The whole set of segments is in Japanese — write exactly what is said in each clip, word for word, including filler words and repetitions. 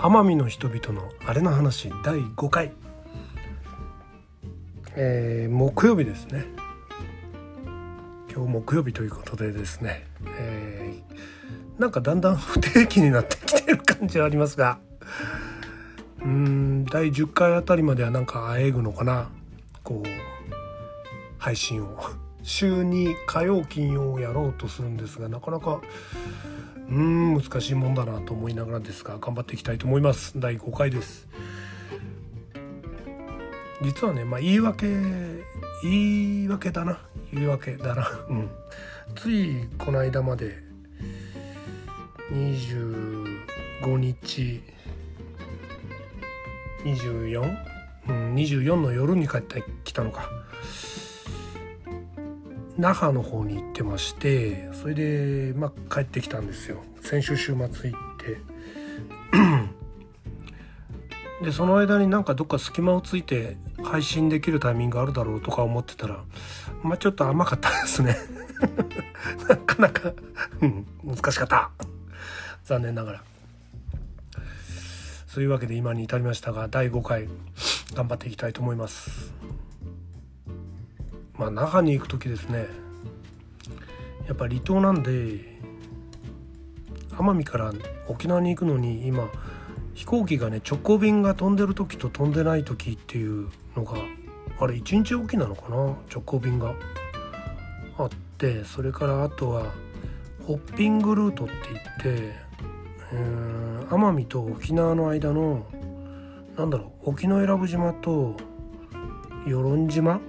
奄美の人々のあれの話だいごかい、えー、木曜日ですね。今日木曜日ということでですね、えー、なんかだんだん不定期になってきてる感じはありますが、うーんだいじゅっかいあたりまではなんかあえぐのかな、こう配信を週に火曜金曜をやろうとするんですが、なかなかうーん難しいもんだなと思いながらですが、頑張っていきたいと思います。だいごかいです。実はね、まあ言い訳言い訳だな言い訳だなうんついこの間までにじゅうごにちにじゅうよん、うん、にじゅうよんの夜に帰ってきたのか、那覇の方に行ってまして、それで、まあ、帰ってきたんですよ。先週週末行ってでその間になんかどっか隙間をついて配信できるタイミングあるだろうとか思ってたら、まあ、ちょっと甘かったですねなかなか難しかった、残念ながら。そういうわけで今に至りましたが、だいごかい頑張っていきたいと思います。まあ、那覇に行くときですね、やっぱ離島なんで奄美から沖縄に行くのに、今飛行機がね直行便が飛んでるときと飛んでないときっていうのが、あれいちにちおきなのかな、直行便があって、それからあとはホッピングルートって言って、えー、奄美と沖縄の間のなんだろう、沖永良部島と与論島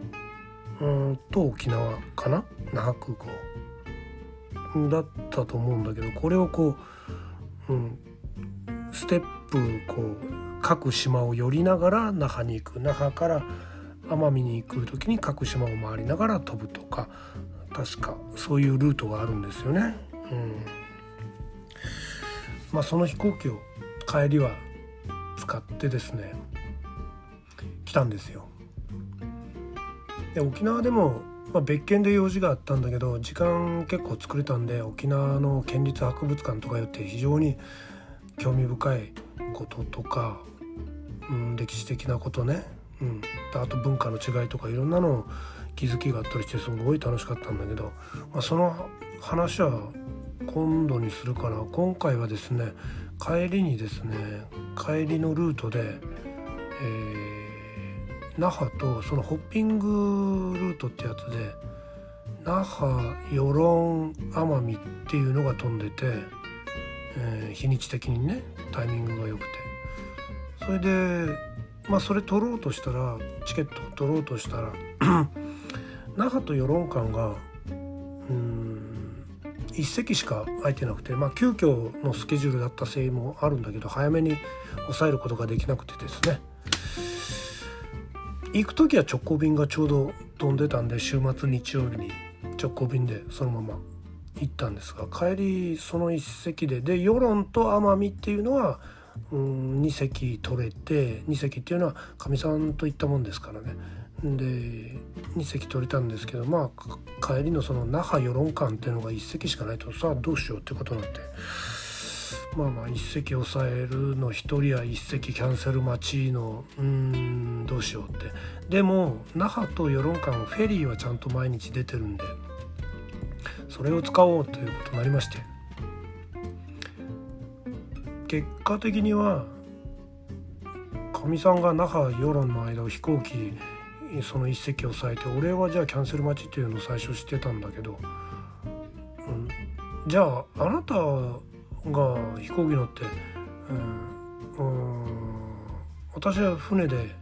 うんと沖縄かな、那覇空港だったと思うんだけど、これをこう、うん、ステップこう各島を寄りながら那覇に行く、那覇から奄美に来る時に各島を回りながら飛ぶとか、確かそういうルートがあるんですよね、うん。まあ、その飛行機を帰りは使ってですね来たんですよ。で沖縄でも、まあ、別件で用事があったんだけど、時間結構作れたんで、沖縄の県立博物館とか寄って、非常に興味深いこととか、うん、歴史的なことね、うん、あと文化の違いとかいろんなの気づきがあったりして、すごい楽しかったんだけど、まあ、その話は今度にするかな。今回はですね、帰りにですね、帰りのルートで、えー那覇とそのホッピングルートってやつで、那覇、与論、奄美っていうのが飛んでて、えー、日にち的にねタイミングが良くて、それでまあそれ取ろうとしたら、チケットを取ろうとしたら那覇と与論間がうーんいち席しか空いてなくて、まあ急遽のスケジュールだったせいもあるんだけど、早めに抑えることができなくてですね、行く時は直行便がちょうど飛んでたんで、週末日曜日に直行便でそのまま行ったんですが、帰りその一席で、で与論と奄美っていうのはうんに席取れて、に席っていうのはかみさんと行ったもんですからね、でに席取れたんですけど、まあ帰りのその那覇与論間っていうのがいち席しかないと、さあどうしようってことになって、まあまあ一席抑えるの一人や一席キャンセル待ちのうーんどうしようって。でも那覇と与論間フェリーはちゃんと毎日出てるんで、それを使おうということになりまして、結果的にはかみさんが那覇与論の間を飛行機その一席抑えて、俺はじゃあキャンセル待ちっていうのを最初してたんだけど、うん、じゃああなたが飛行機乗って、うん、うん私は船で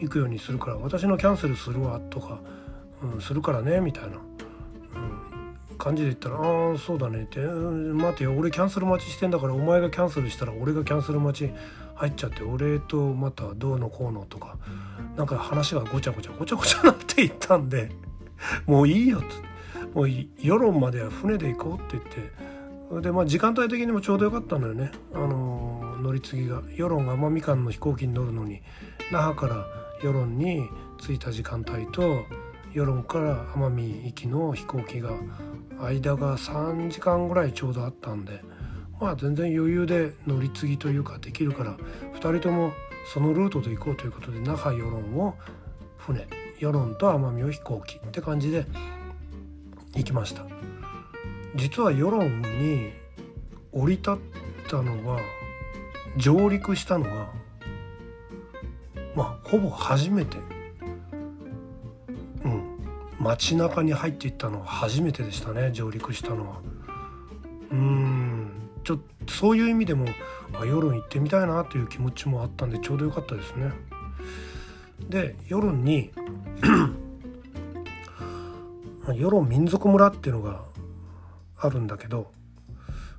行くようにするから、私のキャンセルするわとか、うん、するからねみたいな、うん、感じで言ったら、ああそうだねって、うん、待てよ俺キャンセル待ちしてんだから、お前がキャンセルしたら俺がキャンセル待ち入っちゃって、俺とまたどうのこうのとか、なんか話がごちゃごちゃごちゃごちゃなっていったんでもういいよって、もう世論までは船で行こうって言って。でまあ、時間帯的にもちょうどよかったのよね、あのー、乗り継ぎが与論奄美間の飛行機に乗るのに、那覇から与論に着いた時間帯と与論から奄美行きの飛行機が間がさんじかんぐらいちょうどあったんで、まあ全然余裕で乗り継ぎというかできるから、ふたりともそのルートで行こうということで、那覇与論を船、与論と奄美を飛行機って感じで行きました。実は与論に降り立ったのが、上陸したのがまあほぼ初めて、うん、街中に入っていったのは初めてでしたね、上陸したのは。うーん、ちょっとそういう意味でも与論行ってみたいなという気持ちもあったんで、ちょうどよかったですね。で、与論に与論民族村っていうのがあるんだけど、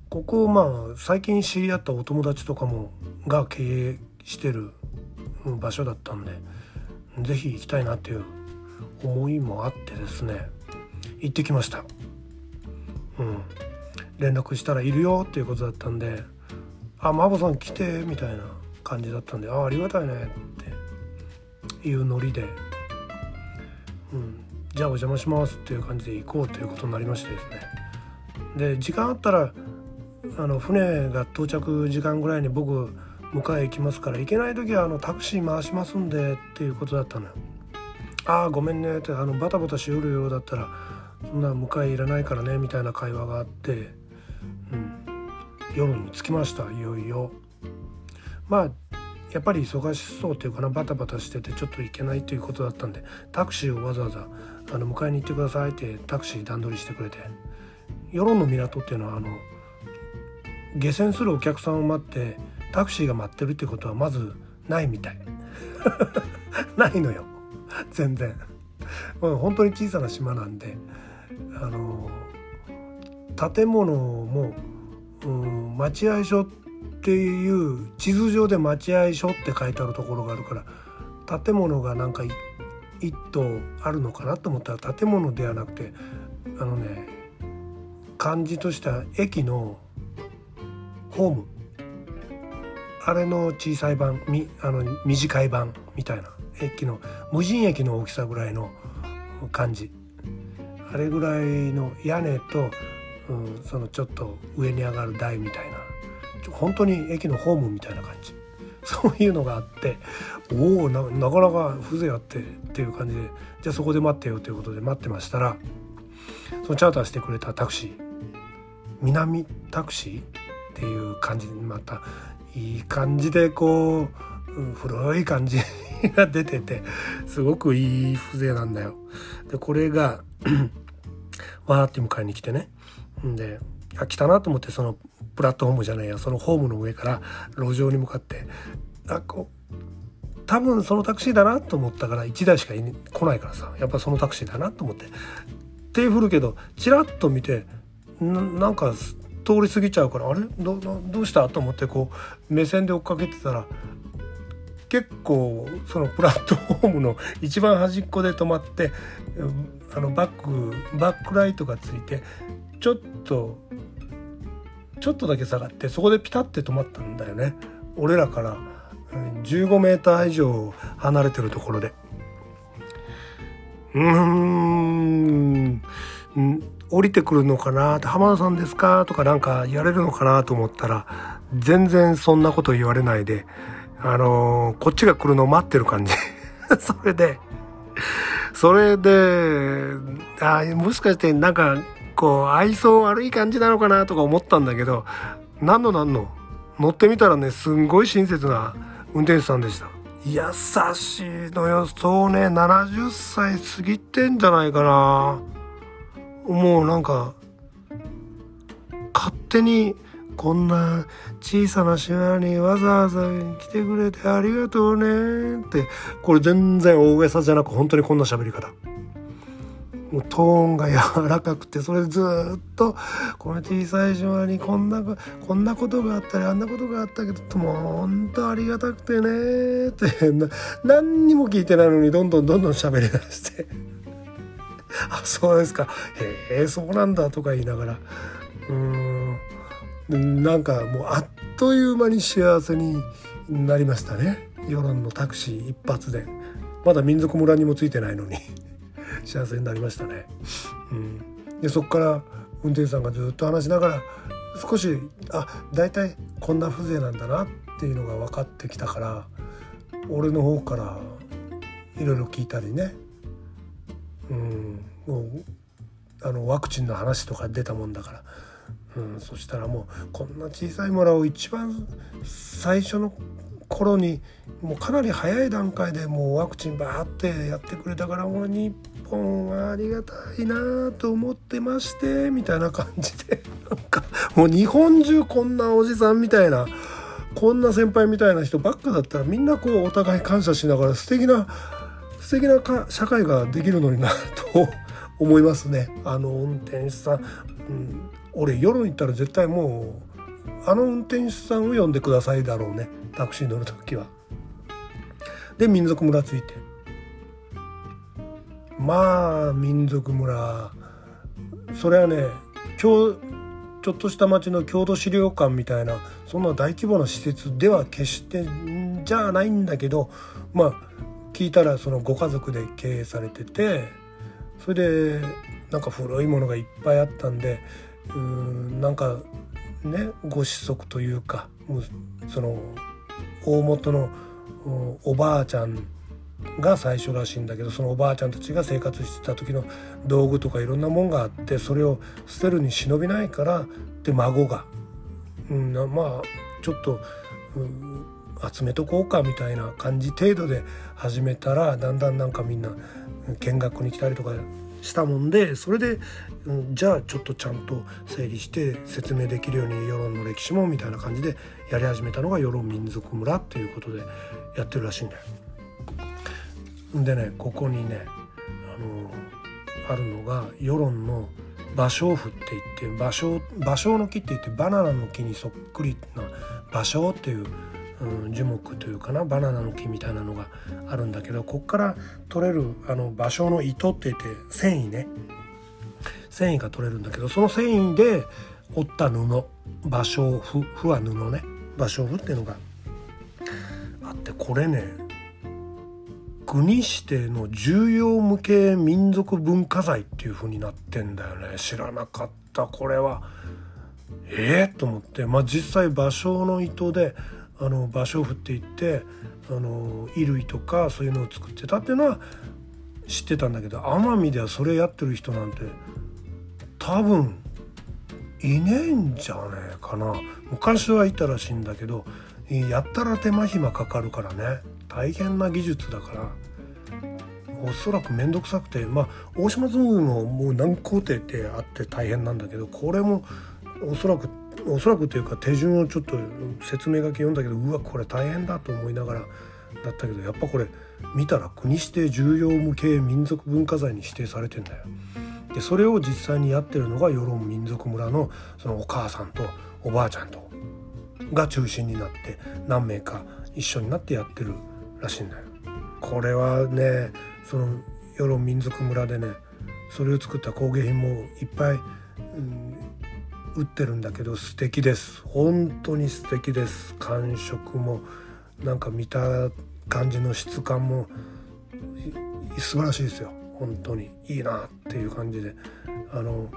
ここをまあ最近知り合ったお友達とかもが経営してる場所だったんで、ぜひ行きたいなっていう思いもあってですね、行ってきました。うん、連絡したらいるよっていうことだったんで、あ、マボさん来てみたいな感じだったんで、あ、ありがたいねっていうノリで、うん、じゃあお邪魔しますっていう感じで行こうということになりましてですね。で、時間あったらあの船が到着時間ぐらいに僕迎え行きますから、行けない時はあのタクシー回しますんでっていうことだったのよ。ああごめんねって、あのバタバタしうるようだったらそんな迎えいらないからねみたいな会話があって、うん、夜に着きました、いよいよ。まあやっぱり忙しそうっていうかな、バタバタしててちょっと行けないということだったんで、タクシーをわざわざあの迎えに行ってくださいってタクシー段取りしてくれて、与論の港っていうのはあの下船するお客さんを待ってタクシーが待ってるってことはまずないみたいないのよ全然。もう本当に小さな島なんで、あの建物も、うん、待合所っていう地図上で待合所って書いてあるところがあるから、建物がなんか一棟あるのかなと思ったら建物ではなくて、あのね、漢字とした駅のホーム、あれの小さい版、みあの短い版みたいな、駅の無人駅の大きさぐらいの感じ、あれぐらいの屋根と、うん、そのちょっと上に上がる台みたいな、ちょ本当に駅のホームみたいな感じ、そういうのがあって、おお な, なかなか風情あってっていう感じで、じゃあそこで待ってよということで待ってましたら、そのチャーターしてくれたタクシー、南タクシーっていう感じに、またいい感じでこう古い感じが出てて、すごくいい風情なんだよ。でこれがわーって迎えに来てね、であ来たなと思って、そのプラットホームじゃないや、そのホームの上から路上に向かって、あこ多分そのタクシーだなと思ったから、いちだいしかい来ないからさ、やっぱそのタクシーだなと思って手振るけど、チラッと見て な, なんか通り過ぎちゃうから、あれ ど, ど, どうしたと思ってこう目線で追っかけてたら、結構そのプラットホームの一番端っこで止まって、あのバックバックライトがついて、ちょっとちょっとだけ下がって、そこでピタッて止まったんだよね、俺らからじゅうごメーター以上離れてるところで。うーん、降りてくるのかなって、浜田さんですかとかなんかやれるのかなと思ったら、全然そんなこと言われないで、あのー、こっちが来るのを待ってる感じそれでそれであもしかしてなんかこう愛想悪い感じなのかなとか思ったんだけど、何の何の乗ってみたらね、すんごい親切な運転手さんでした。優しいのよ。そうね、ななじゅっさい過ぎてんじゃないかな。もうなんか勝手にこんな小さな島にわざわざ来てくれてありがとうねって、これ全然大げさじゃなく本当にこんな喋り方、もうトーンが柔らかくて、それずっとこの小さい島にこんなこんなことがあったりあんなことがあったけど、もう本当ありがたくてねってな、何にも聞いてないのにどんどんどんどん喋りだしてあ、そうですか、へえそうなんだとか言いながら、うーん、なんかもうあっという間に幸せになりましたね。与論のタクシー一発で、まだ民族村にもついてないのに幸せになりましたね、うん、でそこから運転手さんがずっと話しながら、少しあ大体こんな風情なんだなっていうのが分かってきたから、俺の方からいろいろ聞いたりね、うん、もうあのワクチンの話とか出たもんだから、うん、そしたらもうこんな小さい村を一番最初の頃にもうかなり早い段階でもうワクチンバーってやってくれたから、もう日本はありがたいなと思ってましてみたいな感じで、なんかもう日本中こんなおじさんみたいな、こんな先輩みたいな人ばっかだったらみんなこうお互い感謝しながら素敵な素敵なか社会ができるのになと思いますね。あの運転手さん、うん、俺夜に行ったら絶対もうあの運転手さんを呼んでくださいだろうね、タクシー乗るときは。で民族村ついて、まあ民族村それはね、今日ちょっとした町の郷土資料館みたいなそんな大規模な施設では決してじゃないんだけど、まあ聞いたらそのご家族で経営されてて、それでなんか古いものがいっぱいあったんで、うーんなんかねご子息というか、その大元のおばあちゃんが最初らしいんだけど、そのおばあちゃんたちが生活してた時の道具とかいろんなもんがあって、それを捨てるに忍びないからで孫が、うん、まあちょっと、うん、集めとこうかみたいな感じ程度で始めたら、だんだんなんかみんな見学に来たりとかしたもんで、それで、うん、じゃあちょっとちゃんと整理して説明できるように世論の歴史もみたいな感じでやり始めたのが世論民族村っていうことでやってるらしいんだよ。でね、ここにね、あのあるのが世論の芭蕉布って言って、芭蕉芭蕉の木って言ってバナナの木にそっくりな芭蕉っていう、うん、樹木というかな、バナナの木みたいなのがあるんだけど、こっから取れるあの芭蕉の糸って言って繊維ね、繊維が取れるんだけど、その繊維で織った布、芭蕉布、布は布ね、芭蕉布っていうのがあって、これね国指定の重要無形民族文化財っていう風になってんだよね。知らなかった、これはえーと思って、まあ、実際芭蕉の糸であの芭蕉布って言って、あの衣類とかそういうのを作ってたっていうのは知ってたんだけど、奄美ではそれやってる人なんて多分いねえんじゃねえかな。昔はいたらしいんだけど、やったら手間暇かかるからね、大変な技術だからおそらく面倒くさくて、まあ大島紬ももう何工程ってあって大変なんだけど、これもおそらくおそらくというか手順をちょっと説明書き読んだけど、うわこれ大変だと思いながらだったけど、やっぱこれ見たら国指定重要無形民族文化財に指定されてんだよ。でそれを実際にやってるのが世論民族村のそのお母さんとおばあちゃんとが中心になって何名か一緒になってやってるらしいんだよ。これはね、その世論民族村でね、それを作った工芸品もいっぱい、うん、売ってるんだけど、素敵です、本当に素敵です。感触もなんか見た感じの質感も素晴らしいですよ。本当にいいなっていう感じで、あの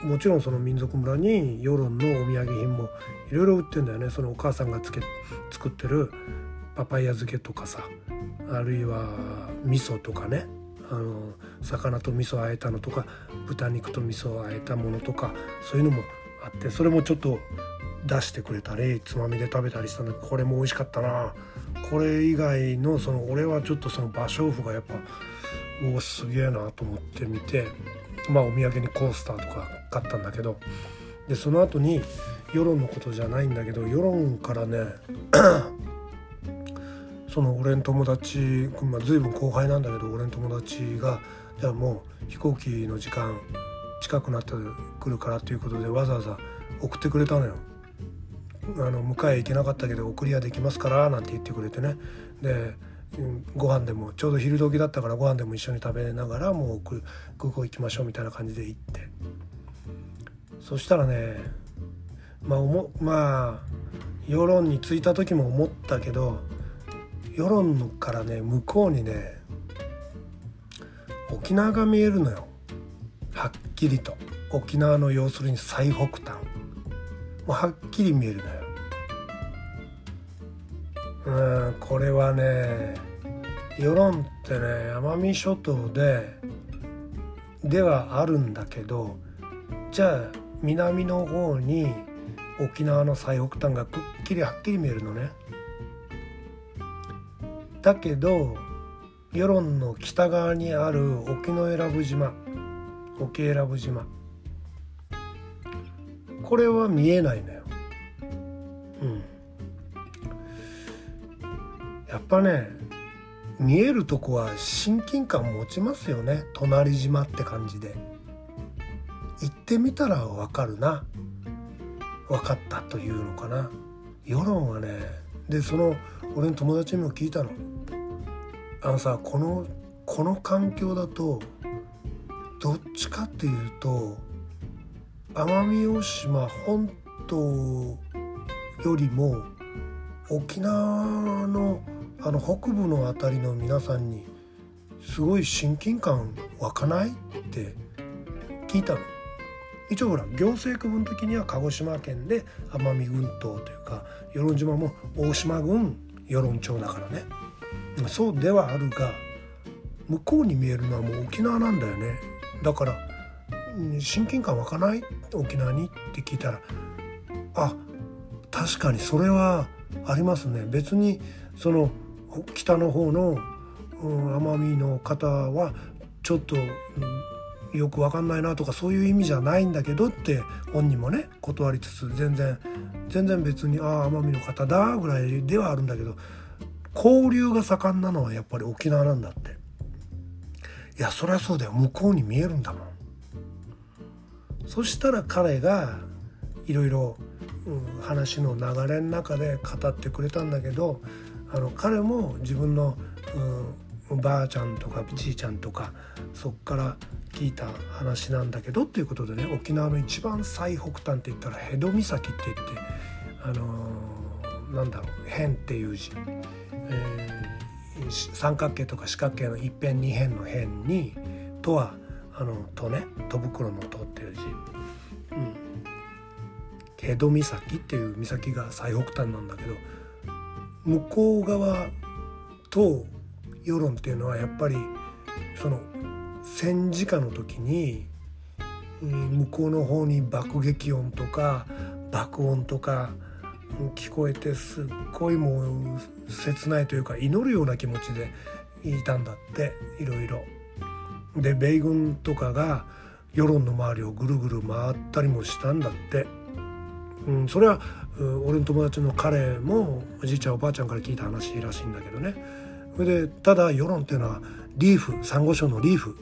もちろんその民族村に世論のお土産品もいろいろ売ってるんだよね。そのお母さんがつけ作ってるパパイヤ漬けとかさ、あるいは味噌とかね、あの魚と味噌をあえたのとか、豚肉と味噌をあえたものとか、そういうのもあって、それもちょっと出してくれたりつまみで食べたりしたんだけど、これも美味しかったな。これ以外のその俺はちょっとその芭蕉布がやっぱうおすげえなと思ってみて、まあお土産にコースターとか買ったんだけど、でその後に世論のことじゃないんだけど、世論からねその俺の友達、まあ、随分後輩なんだけど、俺の友達がじゃあもう飛行機の時間近くなってくるからということでわざわざ送ってくれたのよ。あの迎え行けなかったけど送りはできますからなんて言ってくれてね。でご飯でもちょうど昼時だったから、ご飯でも一緒に食べながらもう空港行きましょうみたいな感じで行って、そしたらね、まあおもまあ世論に着いた時も思ったけど、世論からね向こうにね沖縄が見えるのよ、はっきりと。沖縄の要するに最北端、もうはっきり見えるのよ。うーん、これはね、世論ってね、奄美諸島でではあるんだけど、じゃあ南の方に沖縄の最北端がくっきりはっきり見えるのね。だけど与論の北側にある沖永良部島、沖永良部島、これは見えないのよ。うん。やっぱね、見えるとこは親近感持ちますよね。隣島って感じで行ってみたら分かるな、分かったというのかな、世論はね。で、その俺の友達にも聞いたの。あのさ、このこの環境だとどっちかっていうと奄美大島本島よりも沖縄のあの北部のあたりの皆さんにすごい親近感湧かないって聞いたの。一応ほら、行政区分的には鹿児島県で奄美群島というか、与論島も大島郡与論町だからね、そうではあるが、向こうに見えるのはもう沖縄なんだよね。だから親近感湧かない、沖縄にって聞いたら、あ、確かにそれはありますね。別にその北の方の奄美の方はちょっとよく分かんないなとか、そういう意味じゃないんだけどって本人もね断りつつ、全然全然別に、ああ奄美の方だぐらいではあるんだけど、交流が盛んなのはやっぱり沖縄なんだって。いや、そりゃそうだよ、向こうに見えるんだもん。そしたら彼がいろいろ話の流れの中で語ってくれたんだけど、あの彼も自分の、うん、ばあちゃんとかじいちゃんとかそっから聞いた話なんだけどっていうことでね、沖縄の一番最北端って言ったらヘド岬って言って、あのー、なんだろう、辺っていう字、えー、三角形とか四角形の一辺二辺の辺にとは、あのとね、戸袋のとっていう字、うん、ヘド岬っていう岬が最北端なんだけど、向こう側と世論っていうのはやっぱりその戦時下の時に向こうの方に爆撃音とか爆音とか聞こえて、すっごいもう切ないというか祈るような気持ちでいたんだって、いろいろで。米軍とかが世論の周りをぐるぐる回ったりもしたんだって。うん、それは俺の友達の彼もおじいちゃんおばあちゃんから聞いた話らしいんだけどね。それで、ただ世論っていうのはリーフ、サンゴ礁のリーフ、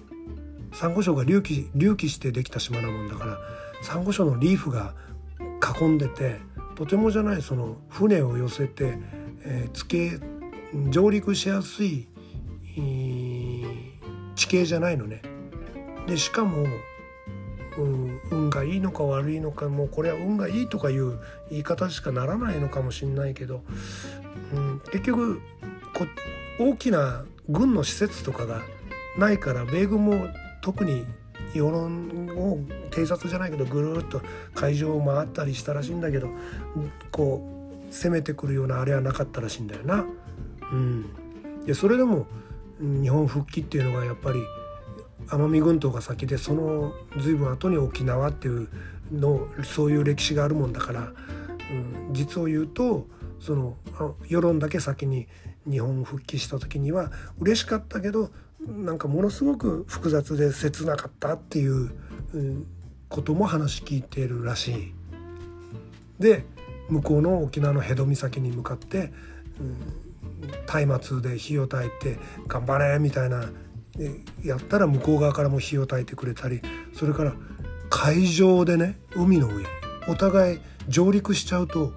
サンゴ礁が隆起、隆起してできた島なもんだから、サンゴ礁のリーフが囲んでて、とてもじゃないその船を寄せて、えー、地形、上陸しやすい、えー、地形じゃないのね。でしかも、うん、運がいいのか悪いのか、もうこれは運がいいとかいう言い方しかならないのかもしれないけど、うん、結局こ大きな軍の施設とかがないから、米軍も特に世論を偵察じゃないけどぐるっと会場を回ったりしたらしいんだけど、こう攻めてくるようなあれはなかったらしいんだよな。うん、でそれでも日本復帰っていうのがやっぱり奄美群島が先で、その随分後に沖縄っていうの、そういう歴史があるもんだから、うん、実を言うとその世論だけ先に日本復帰した時には嬉しかったけど、なんかものすごく複雑で切なかったっていうことも話聞いているらしい。で向こうの沖縄の辺戸岬に向かって、うん、松明で火を焚いて頑張れみたいなやったら、向こう側からも火を焚いてくれたり、それから海上でね、海の上、お互い上陸しちゃうと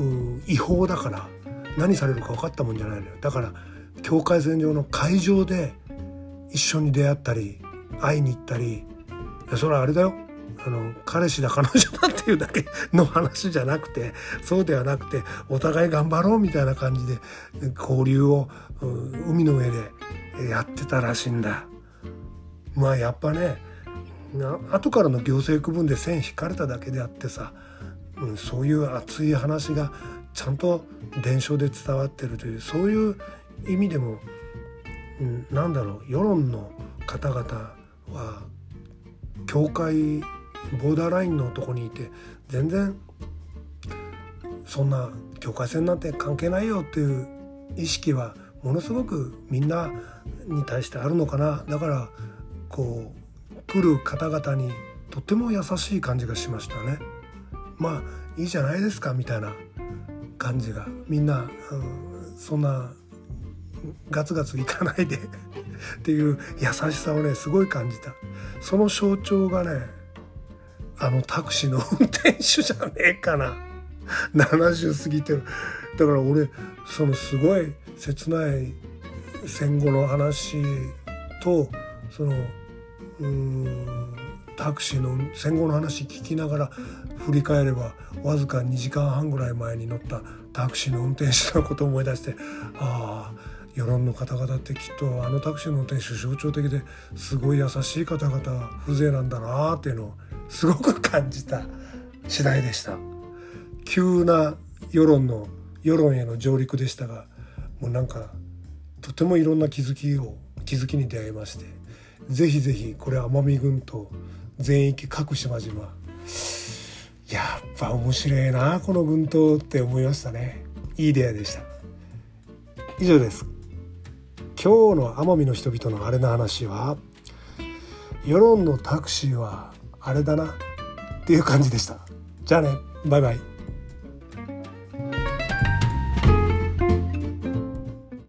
う違法だから何されるか分かったもんじゃないのよ。だから境界線上の海上で一緒に出会ったり会いに行ったり、それはあれだよ、あの彼氏だ彼女だっていうだけの話じゃなくて、そうではなくてお互い頑張ろうみたいな感じで交流を海の上でやってたらしいんだ。まあやっぱね、後からの行政区分で線引かれただけであってさ、うん、そういう熱い話がちゃんと伝承で伝わってるという、そういう意味でも、うん、なんだろう、世論の方々は境界ボーダーラインのとこにいて、全然そんな境界線なんて関係ないよっていう意識はものすごくみんなに対してあるのかな。だからこう来る方々にとっても優しい感じがしましたね。まあいいじゃないですかみたいな感じが、みんな、うん、そんなガツガツいかないでっていう優しさをねすごい感じた。その象徴がね、あのタクシーの運転手じゃねえかな、ななじゅう過ぎてる。だから俺そのすごい切ない戦後の話と、そのうーんタクシーの戦後の話聞きながら振り返れば、わずかにじかんはんぐらい前に乗ったタクシーの運転手のことを思い出して、ああ世論の方々ってきっとあのタクシーの運転手象徴的ですごい優しい方々風情なんだなっていうのをすごく感じた次第でした。急な世論の世論への上陸でしたが、もうなんかとてもいろんな気づきを気づきに出会いまして、ぜひぜひこれ奄美群島全域各島々、やっぱ面白いなこの群島って思いましたね。いい出会いでした。以上です。今日の奄美の人々のあれの話は、世論のタクシーはあれだなっていう感じでした。じゃあね、バイバイ。